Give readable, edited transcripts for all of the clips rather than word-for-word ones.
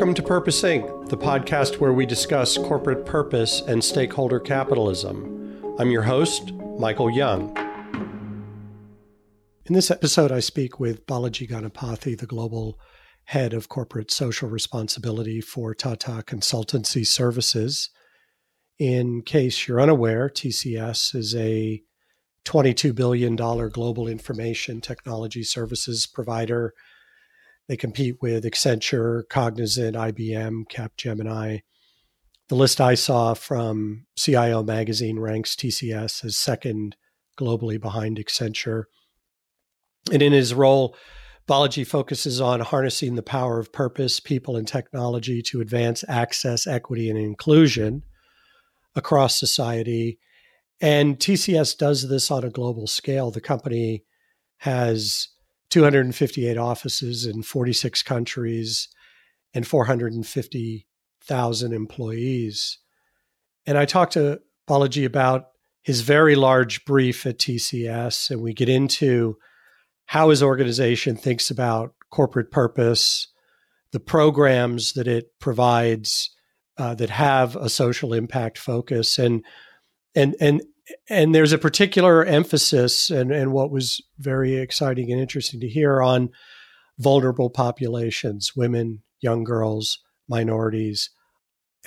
Welcome to Purpose, Inc., the podcast where we discuss corporate purpose and stakeholder capitalism. I'm your host, Michael Young. In this episode, I speak with Balaji Ganapathy, the global head of corporate social responsibility for Tata Consultancy Services. In case you're unaware, TCS is a $22 billion global information technology services provider. They compete with Accenture, Cognizant, IBM, Capgemini. The list I saw from CIO Magazine ranks TCS as second globally behind Accenture. And in his role, Balaji focuses on harnessing the power of purpose, people, and technology to advance access, equity, and inclusion across society. And TCS does this on a global scale. The company has 258 offices in 46 countries and 450,000 employees. And I talked to Balaji about his very large brief at TCS, and we get into how his organization thinks about corporate purpose, the programs that it provides that have a social impact focus, and there's a particular emphasis, and what was very exciting and interesting to hear, on vulnerable populations, women, young girls, minorities,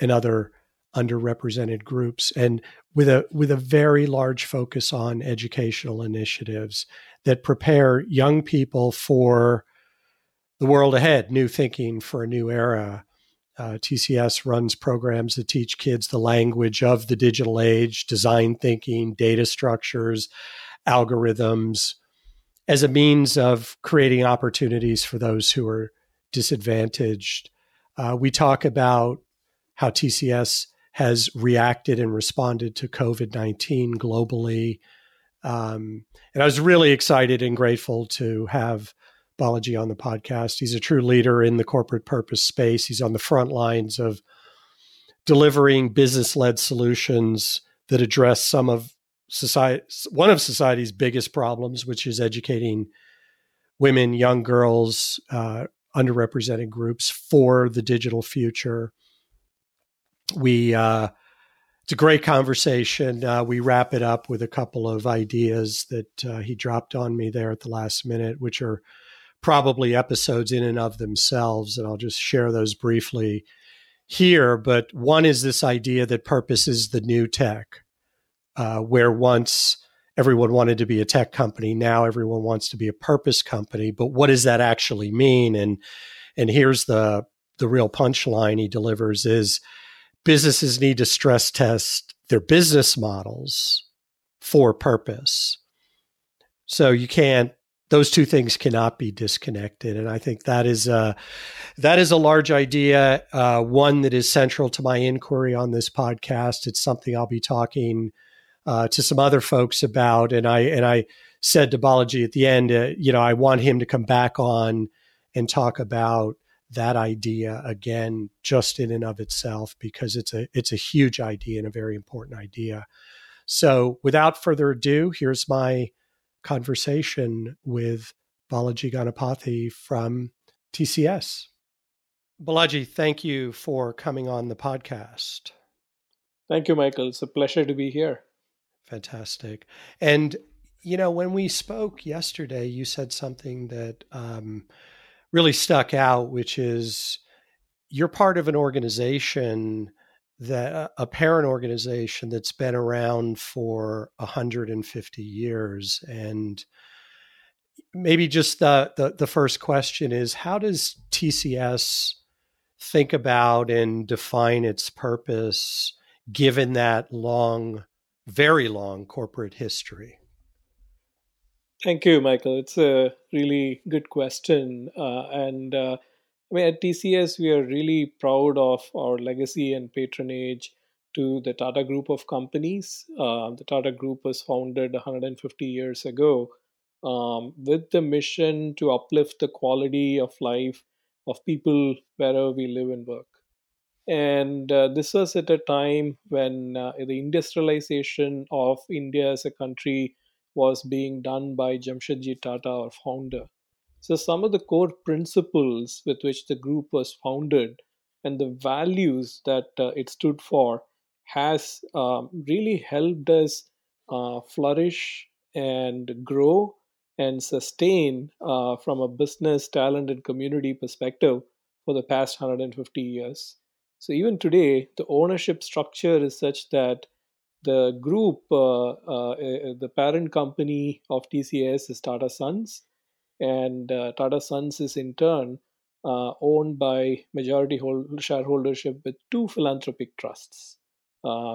and other underrepresented groups, and with a very large focus on educational initiatives that prepare young people for the world ahead, new thinking for a new era. TCS runs programs that teach kids the language of the digital age, design thinking, data structures, algorithms, as a means of creating opportunities for those who are disadvantaged. We talk about how TCS has reacted and responded to COVID-19 globally. And I was really excited and grateful to have Balaji on the podcast. He's a true leader in the corporate purpose space. He's on the front lines of delivering business-led solutions that address one of society's biggest problems, which is educating women, young girls, underrepresented groups for the digital future. It's a great conversation. We wrap it up with a couple of ideas that he dropped on me there at the last minute, which are probably episodes in and of themselves, and I'll just share those briefly here. But one is this idea that purpose is the new tech, where once everyone wanted to be a tech company, now everyone wants to be a purpose company. But what does that actually mean? And here's the real punchline he delivers is businesses need to stress test their business models for purpose. So you can't. Those two things cannot be disconnected, and I think that is a large idea, one that is central to my inquiry on this podcast. It's something I'll be talking to some other folks about, and I said to Balaji at the end, I want him to come back on and talk about that idea again, just in and of itself, because it's a huge idea and a very important idea. So, without further ado, here's my conversation with Balaji Ganapathy from TCS. Balaji, thank you for coming on the podcast. Thank you, Michael. It's a pleasure to be here. Fantastic. And, when we spoke yesterday, you said something that really stuck out, which is you're part of an organization that a parent organization that's been around for 150 years. And maybe just the first question is, how does TCS think about and define its purpose, given that long, very long corporate history? Thank you, Michael. It's a really good question. At TCS, we are really proud of our legacy and patronage to the Tata Group of companies. The Tata Group was founded 150 years ago with the mission to uplift the quality of life of people wherever we live and work. And this was at a time when the industrialization of India as a country was being done by Jamsetji Tata, our founder. So some of the core principles with which the group was founded and the values that it stood for has really helped us flourish and grow and sustain from a business, talent, and community perspective for the past 150 years. So even today, the ownership structure is such that the group, the parent company of TCS is Tata Sons, and Tata Sons is in turn owned by majority shareholdership with two philanthropic trusts,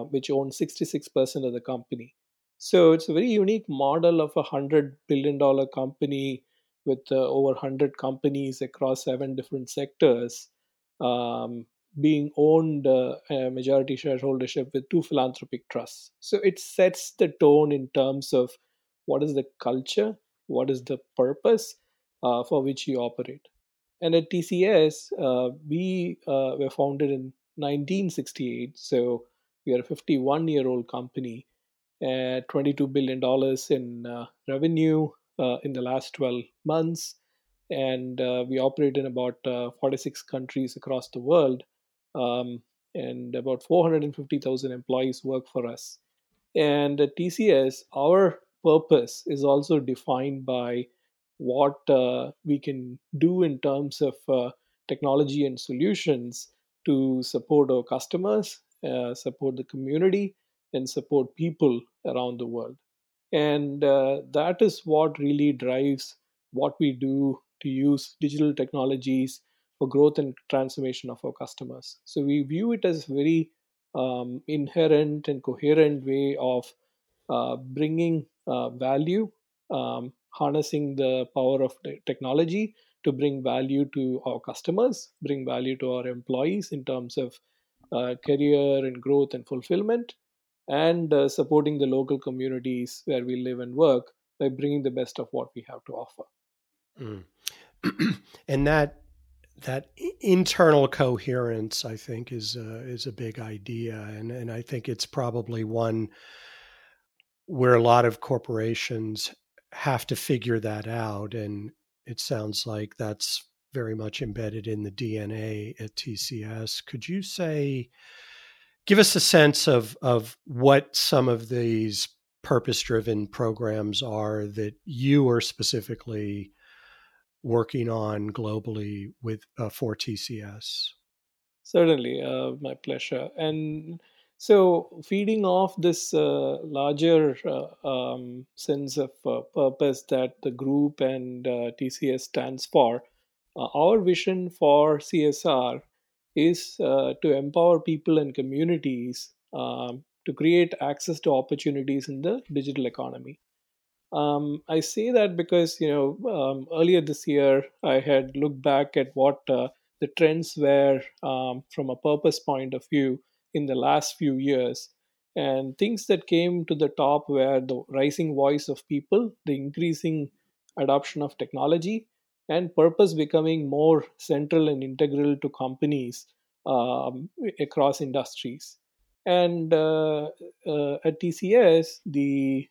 which own 66% of the company. So it's a very unique model of a $100 billion company with over 100 companies across 7 different sectors being owned a majority shareholdership with two philanthropic trusts. So it sets the tone in terms of what is the culture, what is the purpose for which you operate. And at TCS, we were founded in 1968. So we are a 51-year-old company at $22 billion in revenue in the last 12 months. And we operate in about 46 countries across the world. And about 450,000 employees work for us. And at TCS, our purpose is also defined by what we can do in terms of technology and solutions to support our customers, support the community, and support people around the world. And that is what really drives what we do to use digital technologies for growth and transformation of our customers. So we view it as a very inherent and coherent way of bringing value, harnessing the power of technology to bring value to our customers, bring value to our employees in terms of career and growth and fulfillment, and supporting the local communities where we live and work by bringing the best of what we have to offer. Mm. And that internal coherence, I think, is a big idea, and I think it's probably one where a lot of corporations have to figure that out. And it sounds like that's very much embedded in the DNA at TCS. Could you give us a sense of what some of these purpose-driven programs are that you are specifically working on globally with for TCS? Certainly, my pleasure. And so feeding off this larger sense of purpose that the group and TCS stands for, our vision for CSR is to empower people and communities to create access to opportunities in the digital economy. I say that because, earlier this year, I had looked back at what the trends were from a purpose point of view in the last few years. And things that came to the top were the rising voice of people, the increasing adoption of technology, and purpose becoming more central and integral to companies across industries. And at TCS, the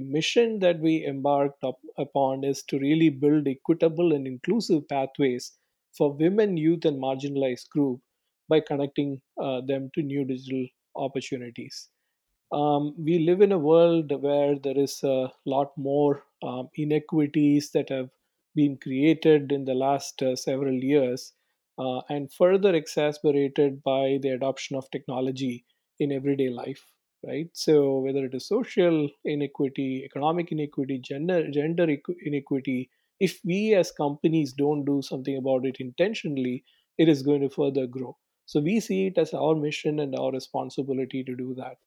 mission that we embarked upon is to really build equitable and inclusive pathways for women, youth, and marginalized groups by connecting them to new digital opportunities. We live in a world where there is a lot more inequities that have been created in the last several years and further exacerbated by the adoption of technology in everyday life, right? So whether it is social inequity, economic inequity, gender inequity, if we as companies don't do something about it intentionally, it is going to further grow. So we see it as our mission and our responsibility to do that.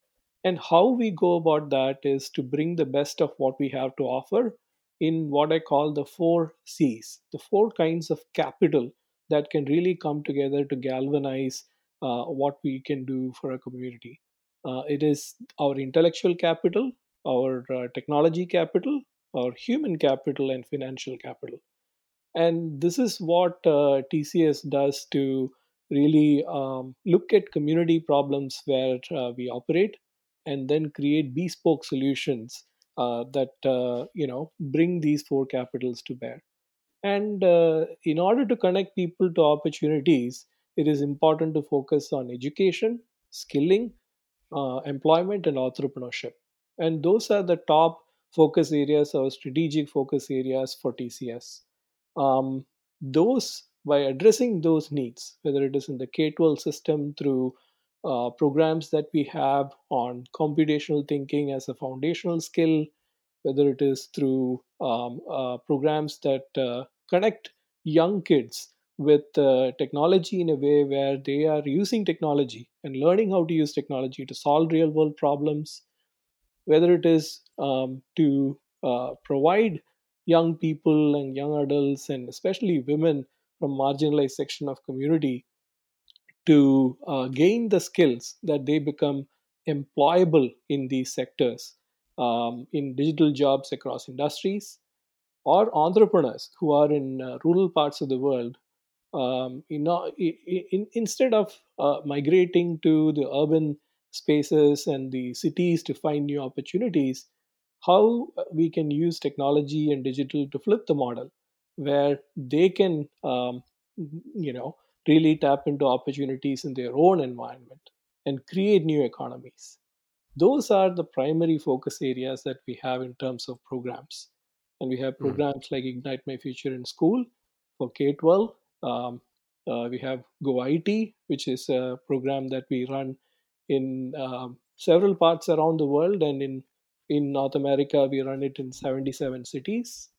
And how we go about that is to bring the best of what we have to offer in what I call the 4 Cs, the 4 kinds of capital that can really come together to galvanize what we can do for a community. It is our intellectual capital, our technology capital, our human capital, and financial capital. And this is what TCS does to really look at community problems where we operate, and then create bespoke solutions that bring these 4 capitals to bear. And in order to connect people to opportunities, it is important to focus on education, skilling, employment, and entrepreneurship. And those are the top focus areas or strategic focus areas for TCS. By addressing those needs, whether it is in the K-12 system through programs that we have on computational thinking as a foundational skill, whether it is through programs that connect young kids with technology in a way where they are using technology and learning how to use technology to solve real-world problems, whether it is to provide young people and young adults and especially women from marginalized section of community to gain the skills that they become employable in these sectors, in digital jobs across industries, or entrepreneurs who are in rural parts of the world, instead of migrating to the urban spaces and the cities to find new opportunities, how we can use technology and digital to flip the model, where they can, really tap into opportunities in their own environment and create new economies. Those are the primary focus areas that we have in terms of programs. And we have programs like Ignite My Future in School for K-12. We have GoIT, which is a program that we run in several parts around the world. And in North America, we run it in 77 cities.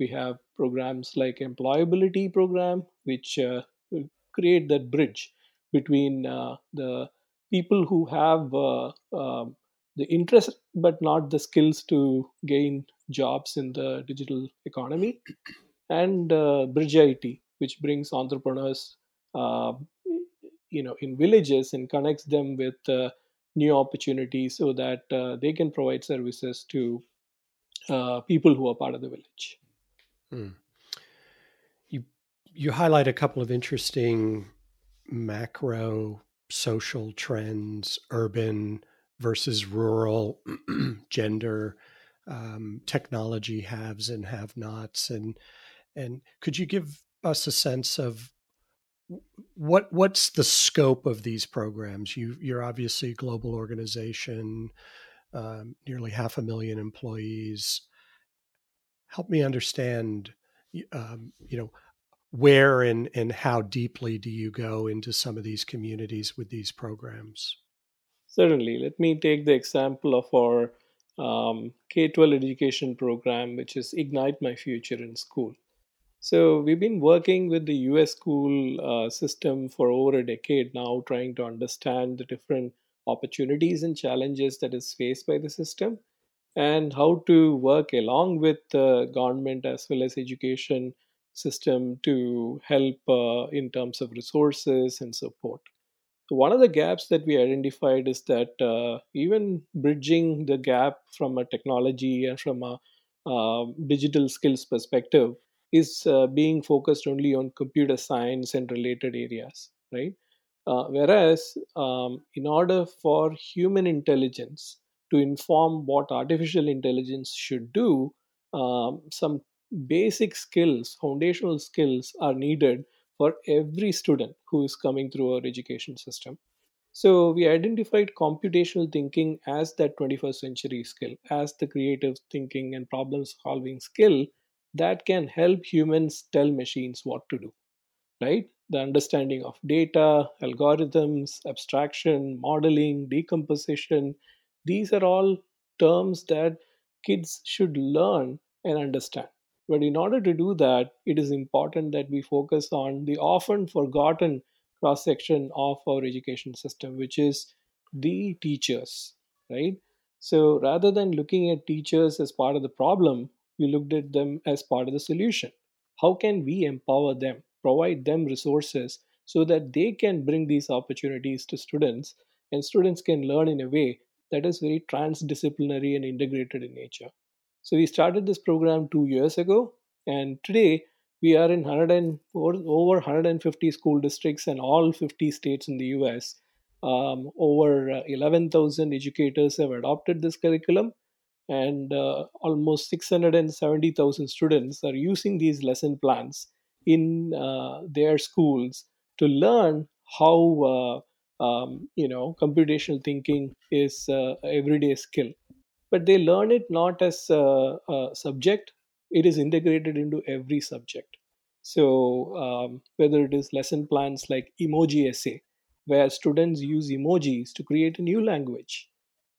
We have programs like employability program, which will create that bridge between the people who have the interest but not the skills to gain jobs in the digital economy, and Bridge IT, which brings entrepreneurs, in villages and connects them with new opportunities so that they can provide services to people who are part of the village. You highlight a couple of interesting macro social trends, urban versus rural, gender, technology haves and have-nots, and could you give us a sense of what's the scope of these programs? You're obviously a global organization, nearly 500,000 employees. Help me understand, where and how deeply do you go into some of these communities with these programs? Certainly. Let me take the example of our K-12 education program, which is Ignite My Future in School. So we've been working with the U.S. school system for over a decade now, trying to understand the different opportunities and challenges that is faced by the system, and how to work along with the government as well as education system to help in terms of resources and support. So one of the gaps that we identified is that even bridging the gap from a technology and from a digital skills perspective is being focused only on computer science and related areas, right? Whereas in order for human intelligence to inform what artificial intelligence should do, some basic skills, foundational skills are needed for every student who is coming through our education system. So we identified computational thinking as that 21st century skill, as the creative thinking and problem solving skill that can help humans tell machines what to do, right? The understanding of data, algorithms, abstraction, modeling, decomposition, these are all terms that kids should learn and understand. But in order to do that, it is important that we focus on the often forgotten cross-section of our education system, which is the teachers, right? So rather than looking at teachers as part of the problem, we looked at them as part of the solution. How can we empower them, provide them resources so that they can bring these opportunities to students and students can learn in a way that is very transdisciplinary and integrated in nature. So we started this program 2 years ago, and today we are in over 150 school districts and all 50 states in the U.S. Over 11,000 educators have adopted this curriculum, and almost 670,000 students are using these lesson plans in their schools to learn how computational thinking is everyday skill. But they learn it not as a subject. It is integrated into every subject. So whether it is lesson plans like emoji essay, where students use emojis to create a new language,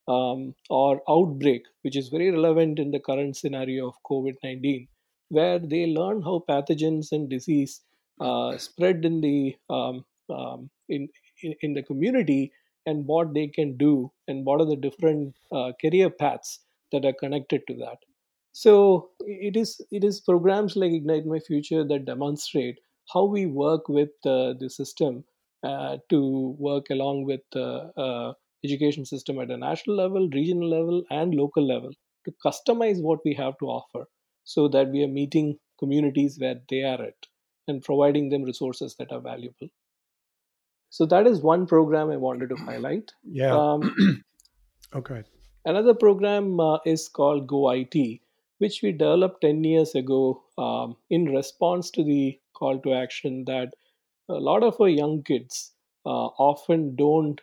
or outbreak, which is very relevant in the current scenario of COVID-19, where they learn how pathogens and disease spread in the in the community, and what they can do, and what are the different career paths that are connected to that. So it is programs like Ignite My Future that demonstrate how we work with the system to work along with education system at a national level, regional level, and local level to customize what we have to offer so that we are meeting communities where they are at and providing them resources that are valuable. So that is one program I wanted to highlight. Yeah. Okay. Another program is called GoIT, which we developed 10 years ago in response to the call to action that a lot of our young kids often don't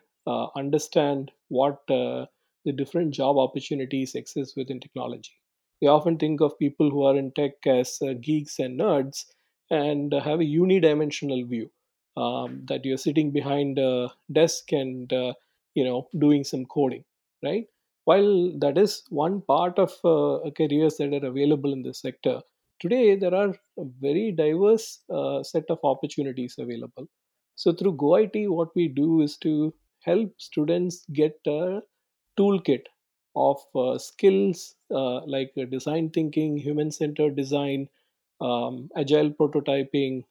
understand what the different job opportunities exist within technology. They often think of people who are in tech as geeks and nerds and have a unidimensional view that you're sitting behind a desk and doing some coding, right? While that is one part of careers that are available in this sector, today there are a very diverse set of opportunities available. So through GoIT, what we do is to help students get a toolkit of skills like design thinking, human-centered design, agile prototyping,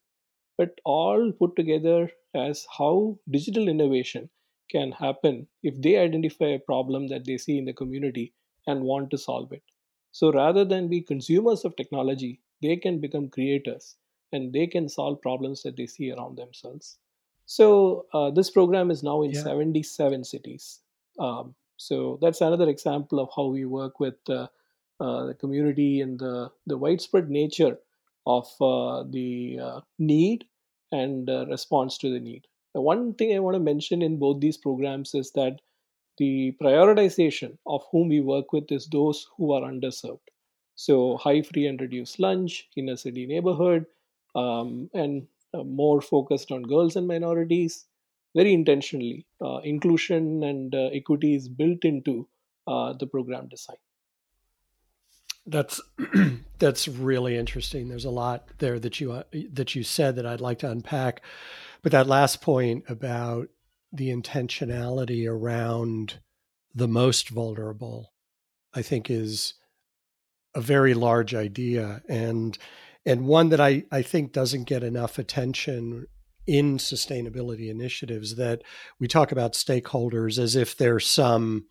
but all put together as how digital innovation can happen if they identify a problem that they see in the community and want to solve it. So rather than be consumers of technology, they can become creators and they can solve problems that they see around themselves. So this program is now in 77 cities. So that's another example of how we work with the community and the widespread nature of the need and response to the need. Now, one thing I want to mention in both these programs is that the prioritization of whom we work with is those who are underserved. So high free and reduced lunch, inner city neighborhood, and more focused on girls and minorities, very intentionally. Inclusion and equity is built into the program design. That's really interesting. There's a lot there that you said that I'd like to unpack. But that last point about the intentionality around the most vulnerable, I think, is a very large idea and one that I think doesn't get enough attention in sustainability initiatives, that we talk about stakeholders as if they're some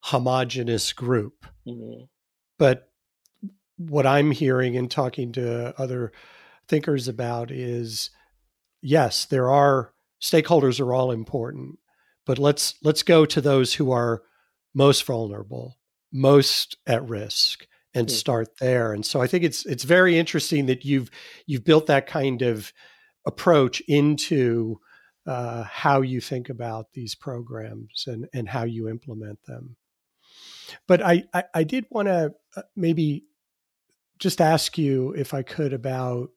homogeneous group. Mm-hmm. But what I'm hearing and talking to other thinkers about is, yes, there are stakeholders are all important, but let's go to those who are most vulnerable, most at risk, and start there. And so I think it's very interesting that you've built that kind of approach into how you think about these programs and how you implement them. But I did want to maybe just ask you, if I could, about,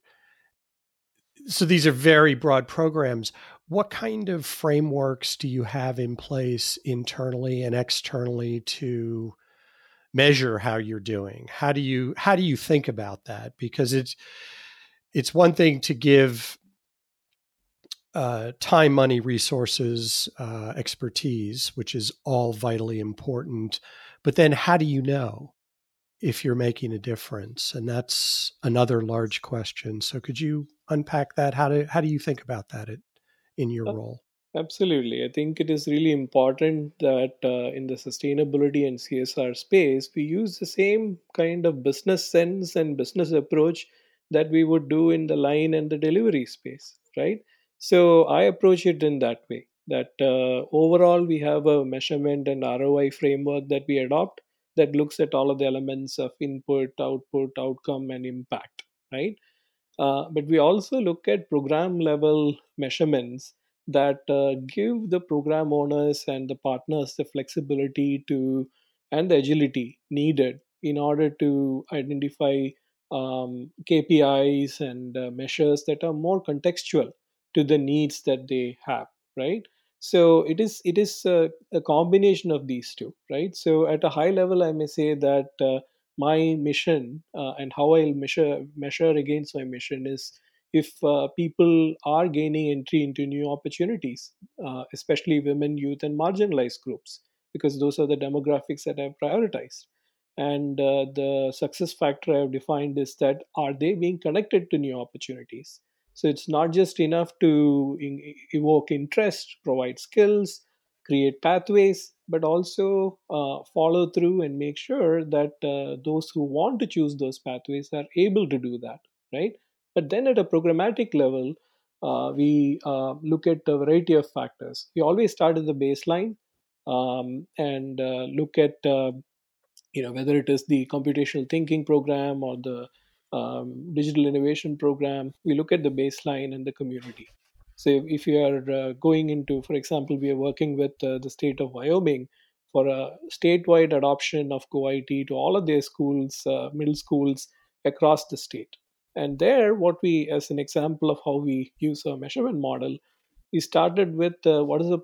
so these are very broad programs. What kind of frameworks do you have in place internally and externally to measure how you're doing? How do you think about that? Because it's one thing to give time, money, resources, expertise, which is all vitally important. But then how do you know if you're making a difference? And that's another large question. So could you unpack that? How do you think about that in your role? Absolutely. I think it is really important that in the sustainability and CSR space, we use the same kind of business sense and business approach that we would do in the line and the delivery space, right? So I approach it in that way, that overall we have a measurement and ROI framework that we adopt that looks at all of the elements of input, output, outcome, and impact, right? But we also look at program level measurements that give the program owners and the partners the flexibility to and the agility needed in order to identify KPIs and measures that are more contextual to the needs that they have, right? So it is a combination of these two, right? So at a high level, I may say that my mission and how I'll measure against my mission is if people are gaining entry into new opportunities, especially women, youth, and marginalized groups, because those are the demographics that I've prioritized. And the success factor I've defined is that are they being connected to new opportunities? So it's not just enough to evoke interest, provide skills, create pathways, but also follow through and make sure that those who want to choose those pathways are able to do that, right? But then at a programmatic level, we look at a variety of factors. We always start at the baseline and look at whether it is the computational thinking program or the digital innovation program. We look at the baseline and the community. So if you are going into, for example, we are working with the state of Wyoming for a statewide adoption of GoIT to all of their schools, middle schools across the state. And there, what we, as an example of how we use a measurement model, we started with what is the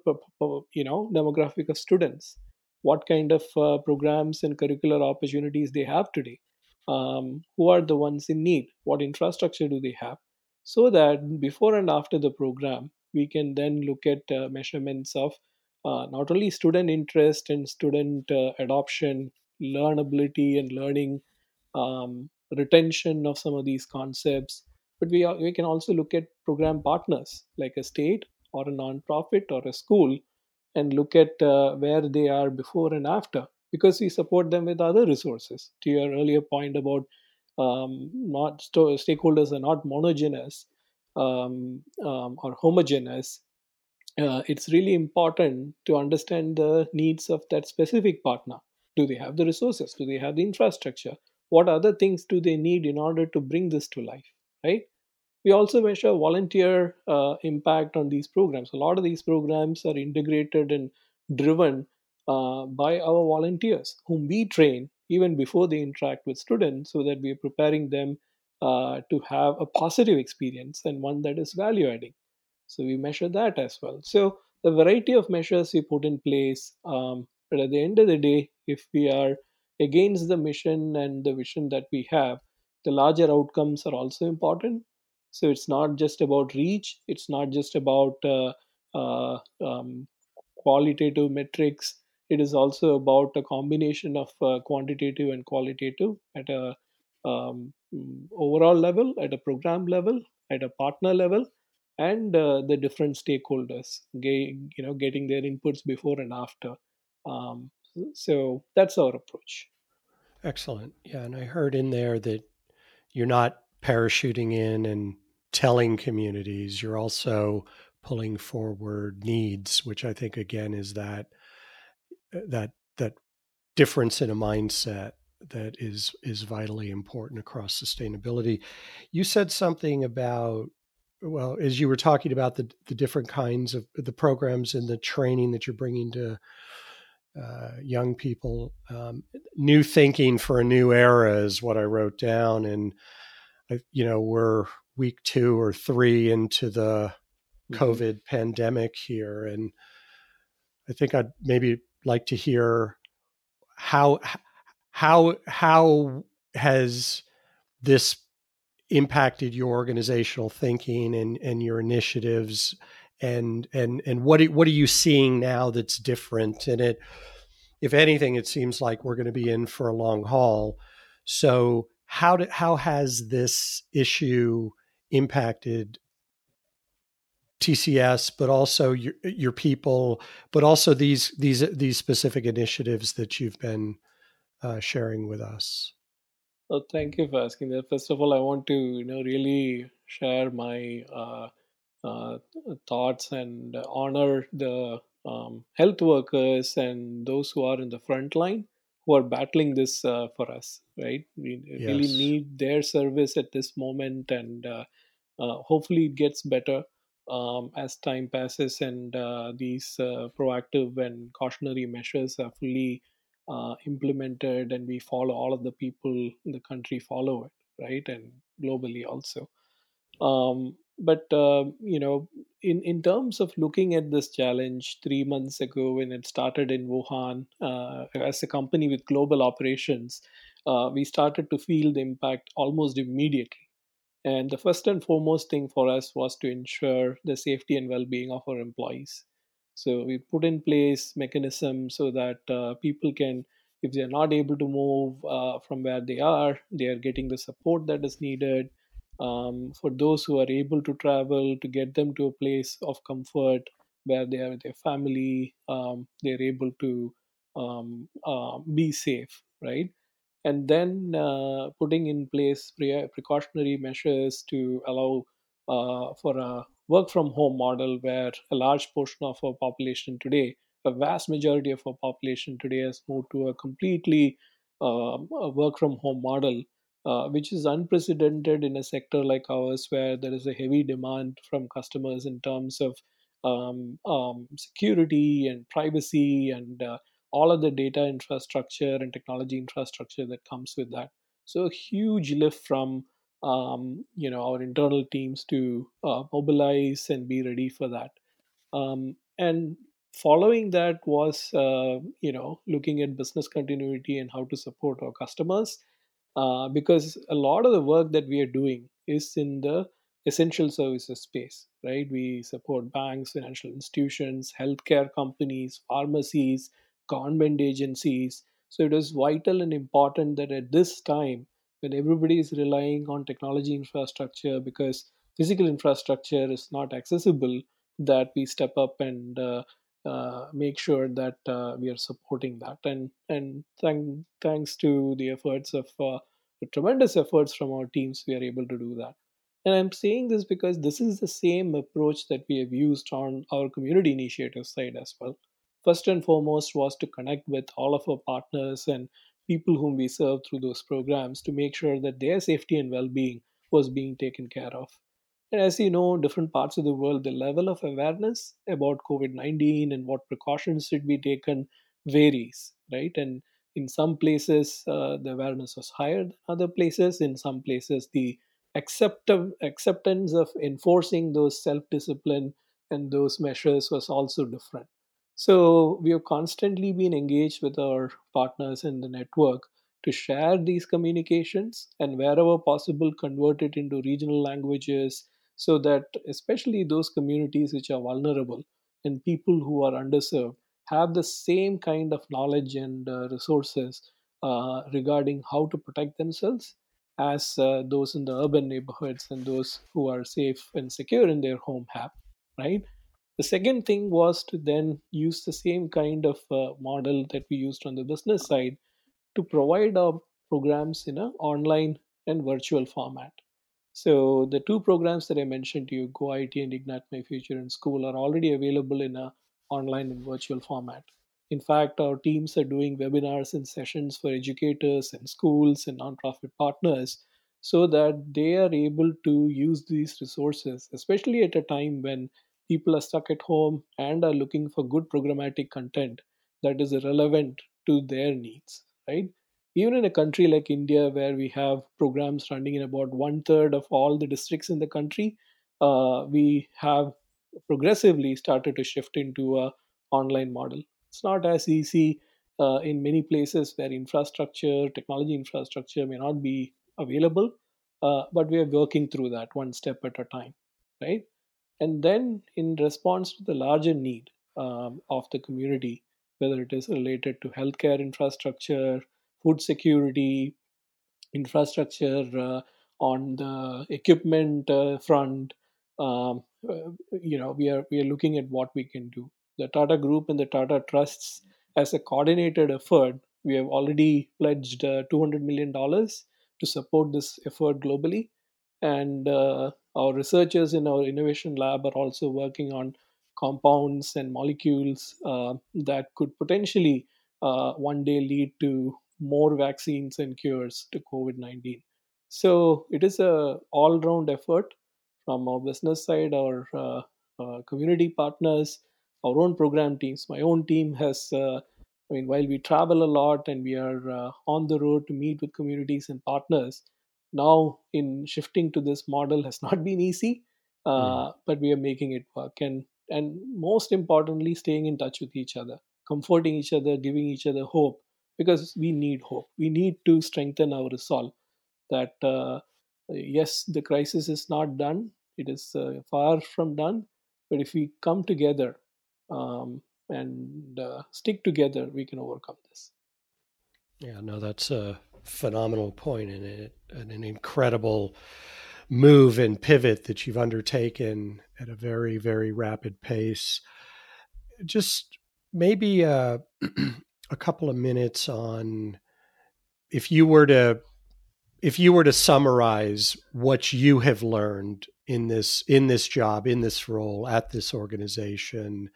demographic of students, what kind of programs and curricular opportunities they have today. Who are the ones in need? What infrastructure do they have? So that before and after the program, we can then look at measurements of not only student interest and student adoption, learnability and learning, retention of some of these concepts, but we can also look at program partners like a state or a nonprofit or a school and look at where they are before and after, because we support them with other resources. To your earlier point about stakeholders are not monogeneous or homogeneous, it's really important to understand the needs of that specific partner. Do they have the resources? Do they have the infrastructure? What other things do they need in order to bring this to life, right? We also measure volunteer impact on these programs. A lot of these programs are integrated and driven by our volunteers, whom we train even before they interact with students, so that we are preparing them to have a positive experience and one that is value-adding. So we measure that as well. So the variety of measures we put in place, but at the end of the day, if we are against the mission and the vision that we have, the larger outcomes are also important. So it's not just about reach, it's not just about qualitative metrics. It is also about a combination of quantitative and qualitative at a overall level, at a program level, at a partner level, and the different stakeholders, getting their inputs before and after. So that's our approach. Excellent. Yeah, and I heard in there that you're not parachuting in and telling communities. You're also pulling forward needs, which I think again is that difference in a mindset that is vitally important across sustainability. You said something about, well, as you were talking about the different kinds of the programs and the training that you're bringing to young people, new thinking for a new era is what I wrote down, and we're week 2 or 3 into the COVID pandemic here. And I think I'd maybe like to hear how has this impacted your organizational thinking and your initiatives and what are you seeing now that's different? And if anything, it seems like we're going to be in for a long haul. So how has this issue impacted TCS, but also your people, but also these specific initiatives that you've been sharing with us? Well, thank you for asking that. First of all, I want to really share my thoughts and honor the health workers and those who are in the front line, who are battling this for us, right? We really need their service at this moment, and hopefully it gets better as time passes and these proactive and cautionary measures are fully implemented, and we follow, all of the people in the country follow it, right? And globally also. But you know, in terms of looking at this challenge, 3 months ago when it started in Wuhan, as a company with global operations, we started to feel the impact almost immediately. And the first and foremost thing for us was to ensure the safety and well-being of our employees. So we put in place mechanisms so that people can, if they're not able to move from where they are getting the support that is needed. For those who are able to travel, to get them to a place of comfort where they are with their family, they're able to be safe, right? And then putting in place precautionary measures to allow for a work from home model where a large portion of our population today, a vast majority of our population today has moved to a completely a work from home model. Which is unprecedented in a sector like ours, where there is a heavy demand from customers in terms of security and privacy and all of the data infrastructure and technology infrastructure that comes with that. So a huge lift from you know, our internal teams to mobilize and be ready for that. And following that was you know, looking at business continuity and how to support our customers. Because a lot of the work that we are doing is in the essential services space, right? We support banks, financial institutions, healthcare companies, pharmacies, government agencies. So it is vital and important that at this time, when everybody is relying on technology infrastructure because physical infrastructure is not accessible, that we step up and make sure that we are supporting that. And thanks to the efforts of the tremendous efforts from our teams, we are able to do that. And I'm saying this because this is the same approach that we have used on our community initiative side as well. First and foremost was to connect with all of our partners and people whom we serve through those programs to make sure that their safety and well-being was being taken care of. And as you know, different parts of the world, the level of awareness about COVID-19 and what precautions should be taken varies, right? And in some places, the awareness was higher than other places. In some places, the acceptance of enforcing those self-discipline and those measures was also different. So we have constantly been engaged with our partners in the network to share these communications and wherever possible, convert it into regional languages, so that especially those communities which are vulnerable and people who are underserved have the same kind of knowledge and resources regarding how to protect themselves as those in the urban neighborhoods and those who are safe and secure in their home have, right? The second thing was to then use the same kind of model that we used on the business side to provide our programs in an online and virtual format. So the two programs that I mentioned to you, GoIT and Ignite My Future in School, are already available in an online and virtual format. In fact, our teams are doing webinars and sessions for educators and schools and nonprofit partners so that they are able to use these resources, especially at a time when people are stuck at home and are looking for good programmatic content that is relevant to their needs. Right? Even in a country like India, where we have programs running in about 1/3 of all the districts in the country, we have progressively started to shift into an online model. It's not as easy in many places where infrastructure, technology infrastructure may not be available, but we are working through that one step at a time, right? And then in response to the larger need of the community, whether it is related to healthcare infrastructure, food security, infrastructure on the equipment front, you know, we are looking at what we can do. The Tata Group and the Tata Trusts, as a coordinated effort, we have already pledged $200 million to support this effort globally. And our researchers in our innovation lab are also working on compounds and molecules that could potentially one day lead to more vaccines and cures to COVID-19. So it is a all-round effort from our business side, our community partners, our own program teams. My own team has, while we travel a lot and we are on the road to meet with communities and partners, now in shifting to this model has not been easy, but we are making it work. And most importantly, staying in touch with each other, comforting each other, giving each other hope, because we need hope. We need to strengthen our resolve that, yes, the crisis is not done. It is far from done. But if we come together and stick together, we can overcome this. Yeah, no, that's a phenomenal point and an incredible move and pivot that you've undertaken at a very, very rapid pace. Just maybe a couple of minutes on if you were to summarize what you have learned in this job, in this role, at this organization,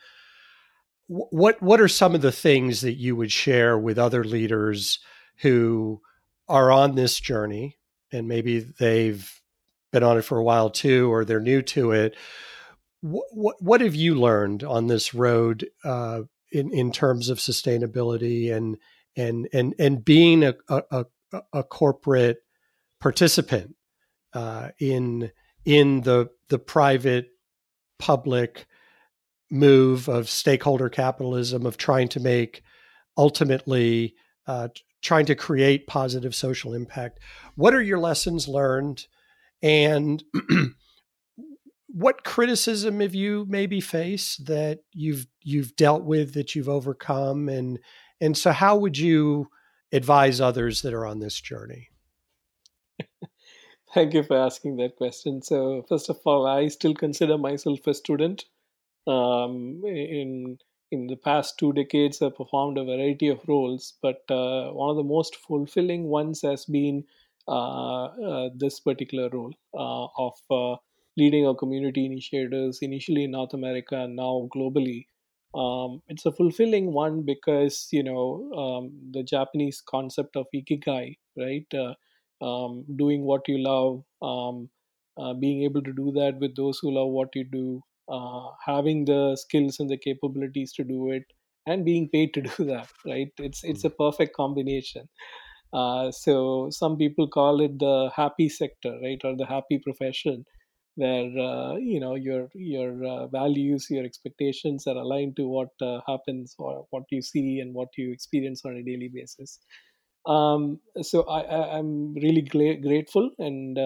what are some of the things that you would share with other leaders who are on this journey and maybe they've been on it for a while too, or they're new to it? What have you learned on this road in terms of sustainability and being a corporate participant in the private public move of stakeholder capitalism, of trying to make ultimately trying to create positive social impact? What are your lessons learned? And what criticism have you maybe faced that you've dealt with, that you've overcome? And so how would you advise others that are on this journey? Thank you for asking that question. So first of all, I still consider myself a student. In the past 2 decades, I performed a variety of roles, but one of the most fulfilling ones has been this particular role of leading our community initiators, initially in North America and now globally. It's a fulfilling one because, the Japanese concept of ikigai, right? Doing what you love, being able to do that with those who love what you do, having the skills and the capabilities to do it, and being paid to do that, right? It's a perfect combination. So some people call it the happy sector, right, or the happy profession, where your values, your expectations are aligned to what happens or what you see and what you experience on a daily basis. So I'm really grateful, and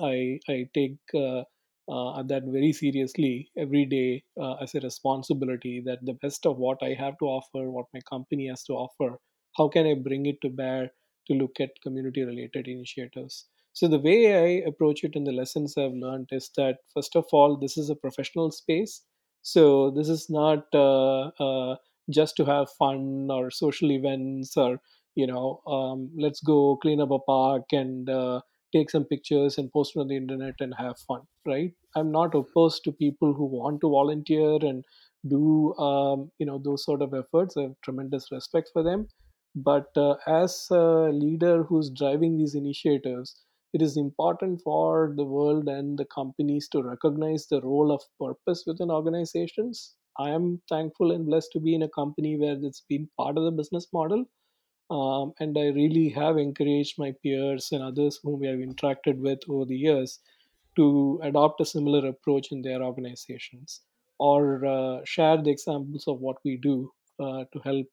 I take that very seriously every day as a responsibility, that the best of what I have to offer, what my company has to offer, how can I bring it to bear to look at community-related initiatives. So the way I approach it and the lessons I've learned is that, first of all, this is a professional space. So this is not just to have fun or social events or, let's go clean up a park and take some pictures and post it on the internet and have fun, right? I'm not opposed to people who want to volunteer and do, those sort of efforts. I have tremendous respect for them. But as a leader who's driving these initiatives, it is important for the world and the companies to recognize the role of purpose within organizations. I am thankful and blessed to be in a company where it's been part of the business model. And I really have encouraged my peers and others whom we have interacted with over the years to adopt a similar approach in their organizations, or share the examples of what we do to help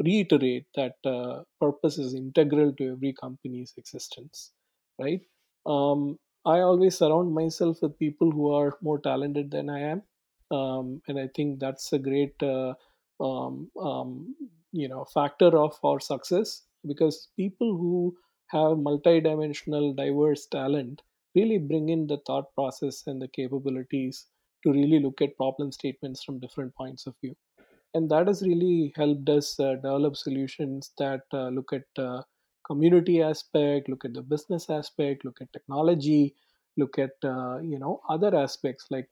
reiterate that purpose is integral to every company's existence, right? I always surround myself with people who are more talented than I am. And I think that's a great, factor of our success, because people who have multidimensional, diverse talent really bring in the thought process and the capabilities to really look at problem statements from different points of view. And that has really helped us develop solutions that look at community aspect, look at the business aspect, look at technology, look at other aspects like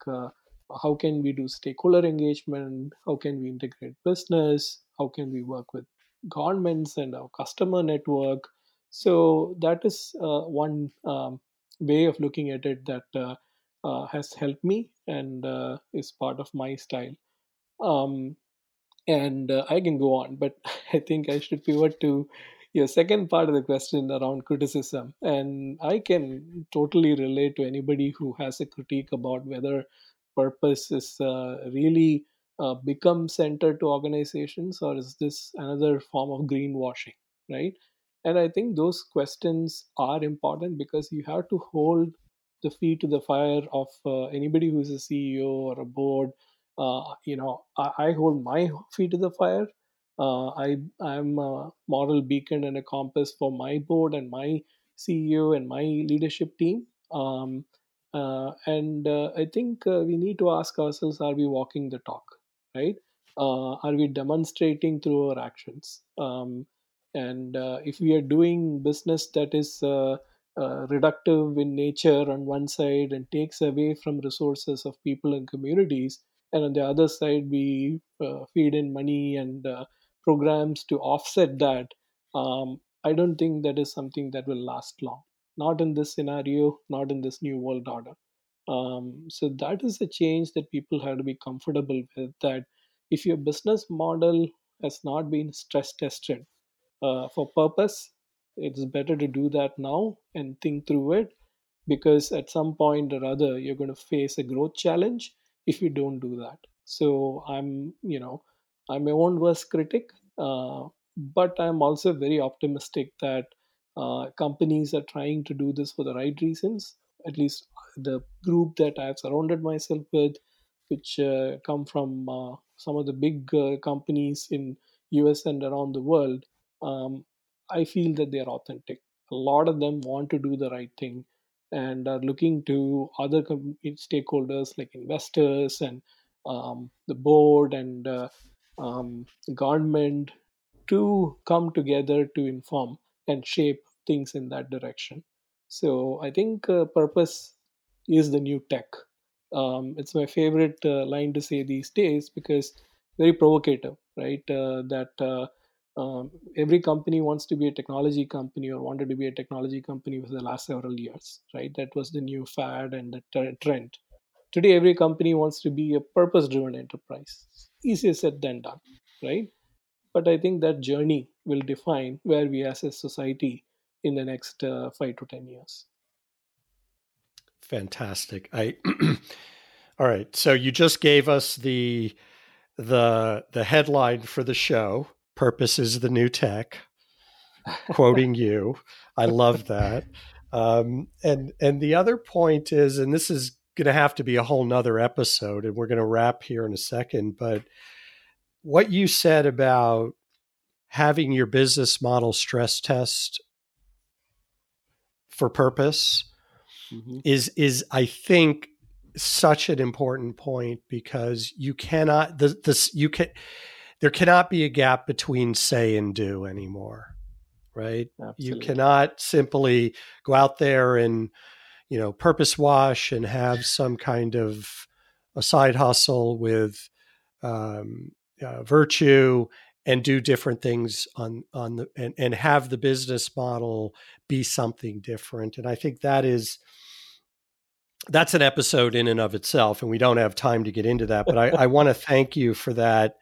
how can we do stakeholder engagement, how can we integrate business, how can we work with governments and our customer network. So that is one way of looking at it that has helped me and is part of my style. And I can go on, but I think I should pivot to your second part of the question around criticism. And I can totally relate to anybody who has a critique about whether purpose is really become centered to organizations, or is this another form of greenwashing, right? And I think those questions are important because you have to hold the feet to the fire of anybody who's a CEO or a board. I hold my feet to the fire. I'm a moral beacon and a compass for my board and my CEO and my leadership team. I think we need to ask ourselves, are we walking the talk, right? Are we demonstrating through our actions? If we are doing business that is reductive in nature on one side and takes away from resources of people and communities, and on the other side, we feed in money and programs to offset that, I don't think that is something that will last long. Not in this scenario, not in this new world order. So that is a change that people have to be comfortable with, that if your business model has not been stress tested for purpose, it's better to do that now and think through it, because at some point or other, you're going to face a growth challenge if you don't do that. So I'm my own worst critic, but I'm also very optimistic that companies are trying to do this for the right reasons. At least the group that I've surrounded myself with, which come from some of the big companies in US and around the world, I feel that they are authentic. A lot of them want to do the right thing and are looking to other stakeholders like investors and the board and the government to come together to inform and shape things in that direction. So I think purpose is the new tech. It's my favorite line to say these days because very provocative, right? Every company wants to be a technology company or wanted to be a technology company for the last several years, right? That was the new fad and the trend. Today, every company wants to be a purpose-driven enterprise. Easier said than done, right? But I think that journey will define where we as a society in the next 5 to 10 years. Fantastic. All right. So you just gave us the headline for the show. Purpose is the new tech, quoting you. I love that. And the other point is, and this is going to have to be a whole nother episode, and we're going to wrap here in a second, but what you said about having your business model stress test for purpose is I think such an important point, because you cannot, there cannot be a gap between say and do anymore, right? Absolutely. You cannot simply go out there and, purpose wash and have some kind of a side hustle with virtue and do different things and have the business model be something different. And I think that's an episode in and of itself, and we don't have time to get into that, but I want to thank you for that,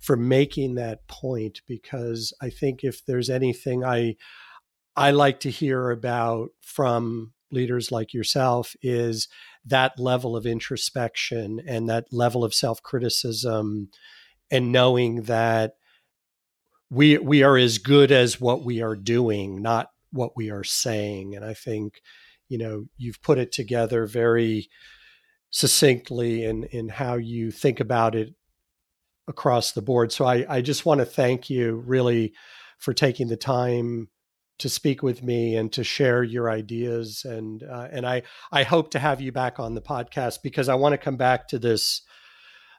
for making that point, because I think if there's anything I like to hear about from leaders like yourself is that level of introspection and that level of self-criticism, and knowing that we are as good as what we are doing, not what we are saying. And I think, you've put it together very succinctly in how you think about it across the board. So I just want to thank you really for taking the time to speak with me and to share your ideas. And I hope to have you back on the podcast, because I want to come back to this.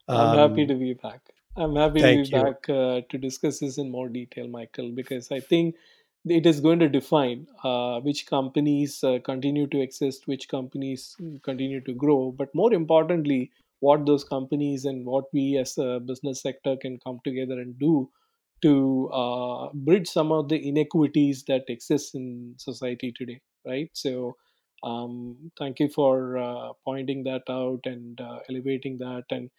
I'm happy to be back. I'm happy to be back to discuss this in more detail, Michael, because I think it is going to define which companies continue to exist, which companies continue to grow, but more importantly, what those companies and what we as a business sector can come together and do to bridge some of the inequities that exist in society today, right? So thank you for pointing that out and elevating that, and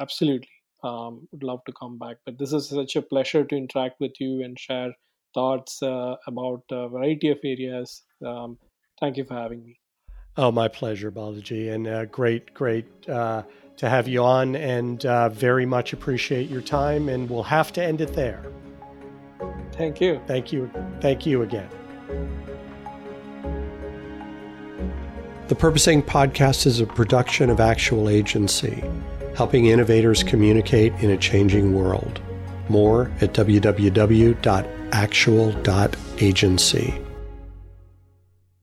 absolutely would love to come back. But this is such a pleasure to interact with you and share thoughts about a variety of areas. Thank you for having me. Oh, my pleasure, Balaji, and great to have you on, and very much appreciate your time, and we'll have to end it there. Thank you. Thank you again. The Purpose, Inc. podcast is a production of Actual Agency, helping innovators communicate in a changing world. More at www.actual.agency.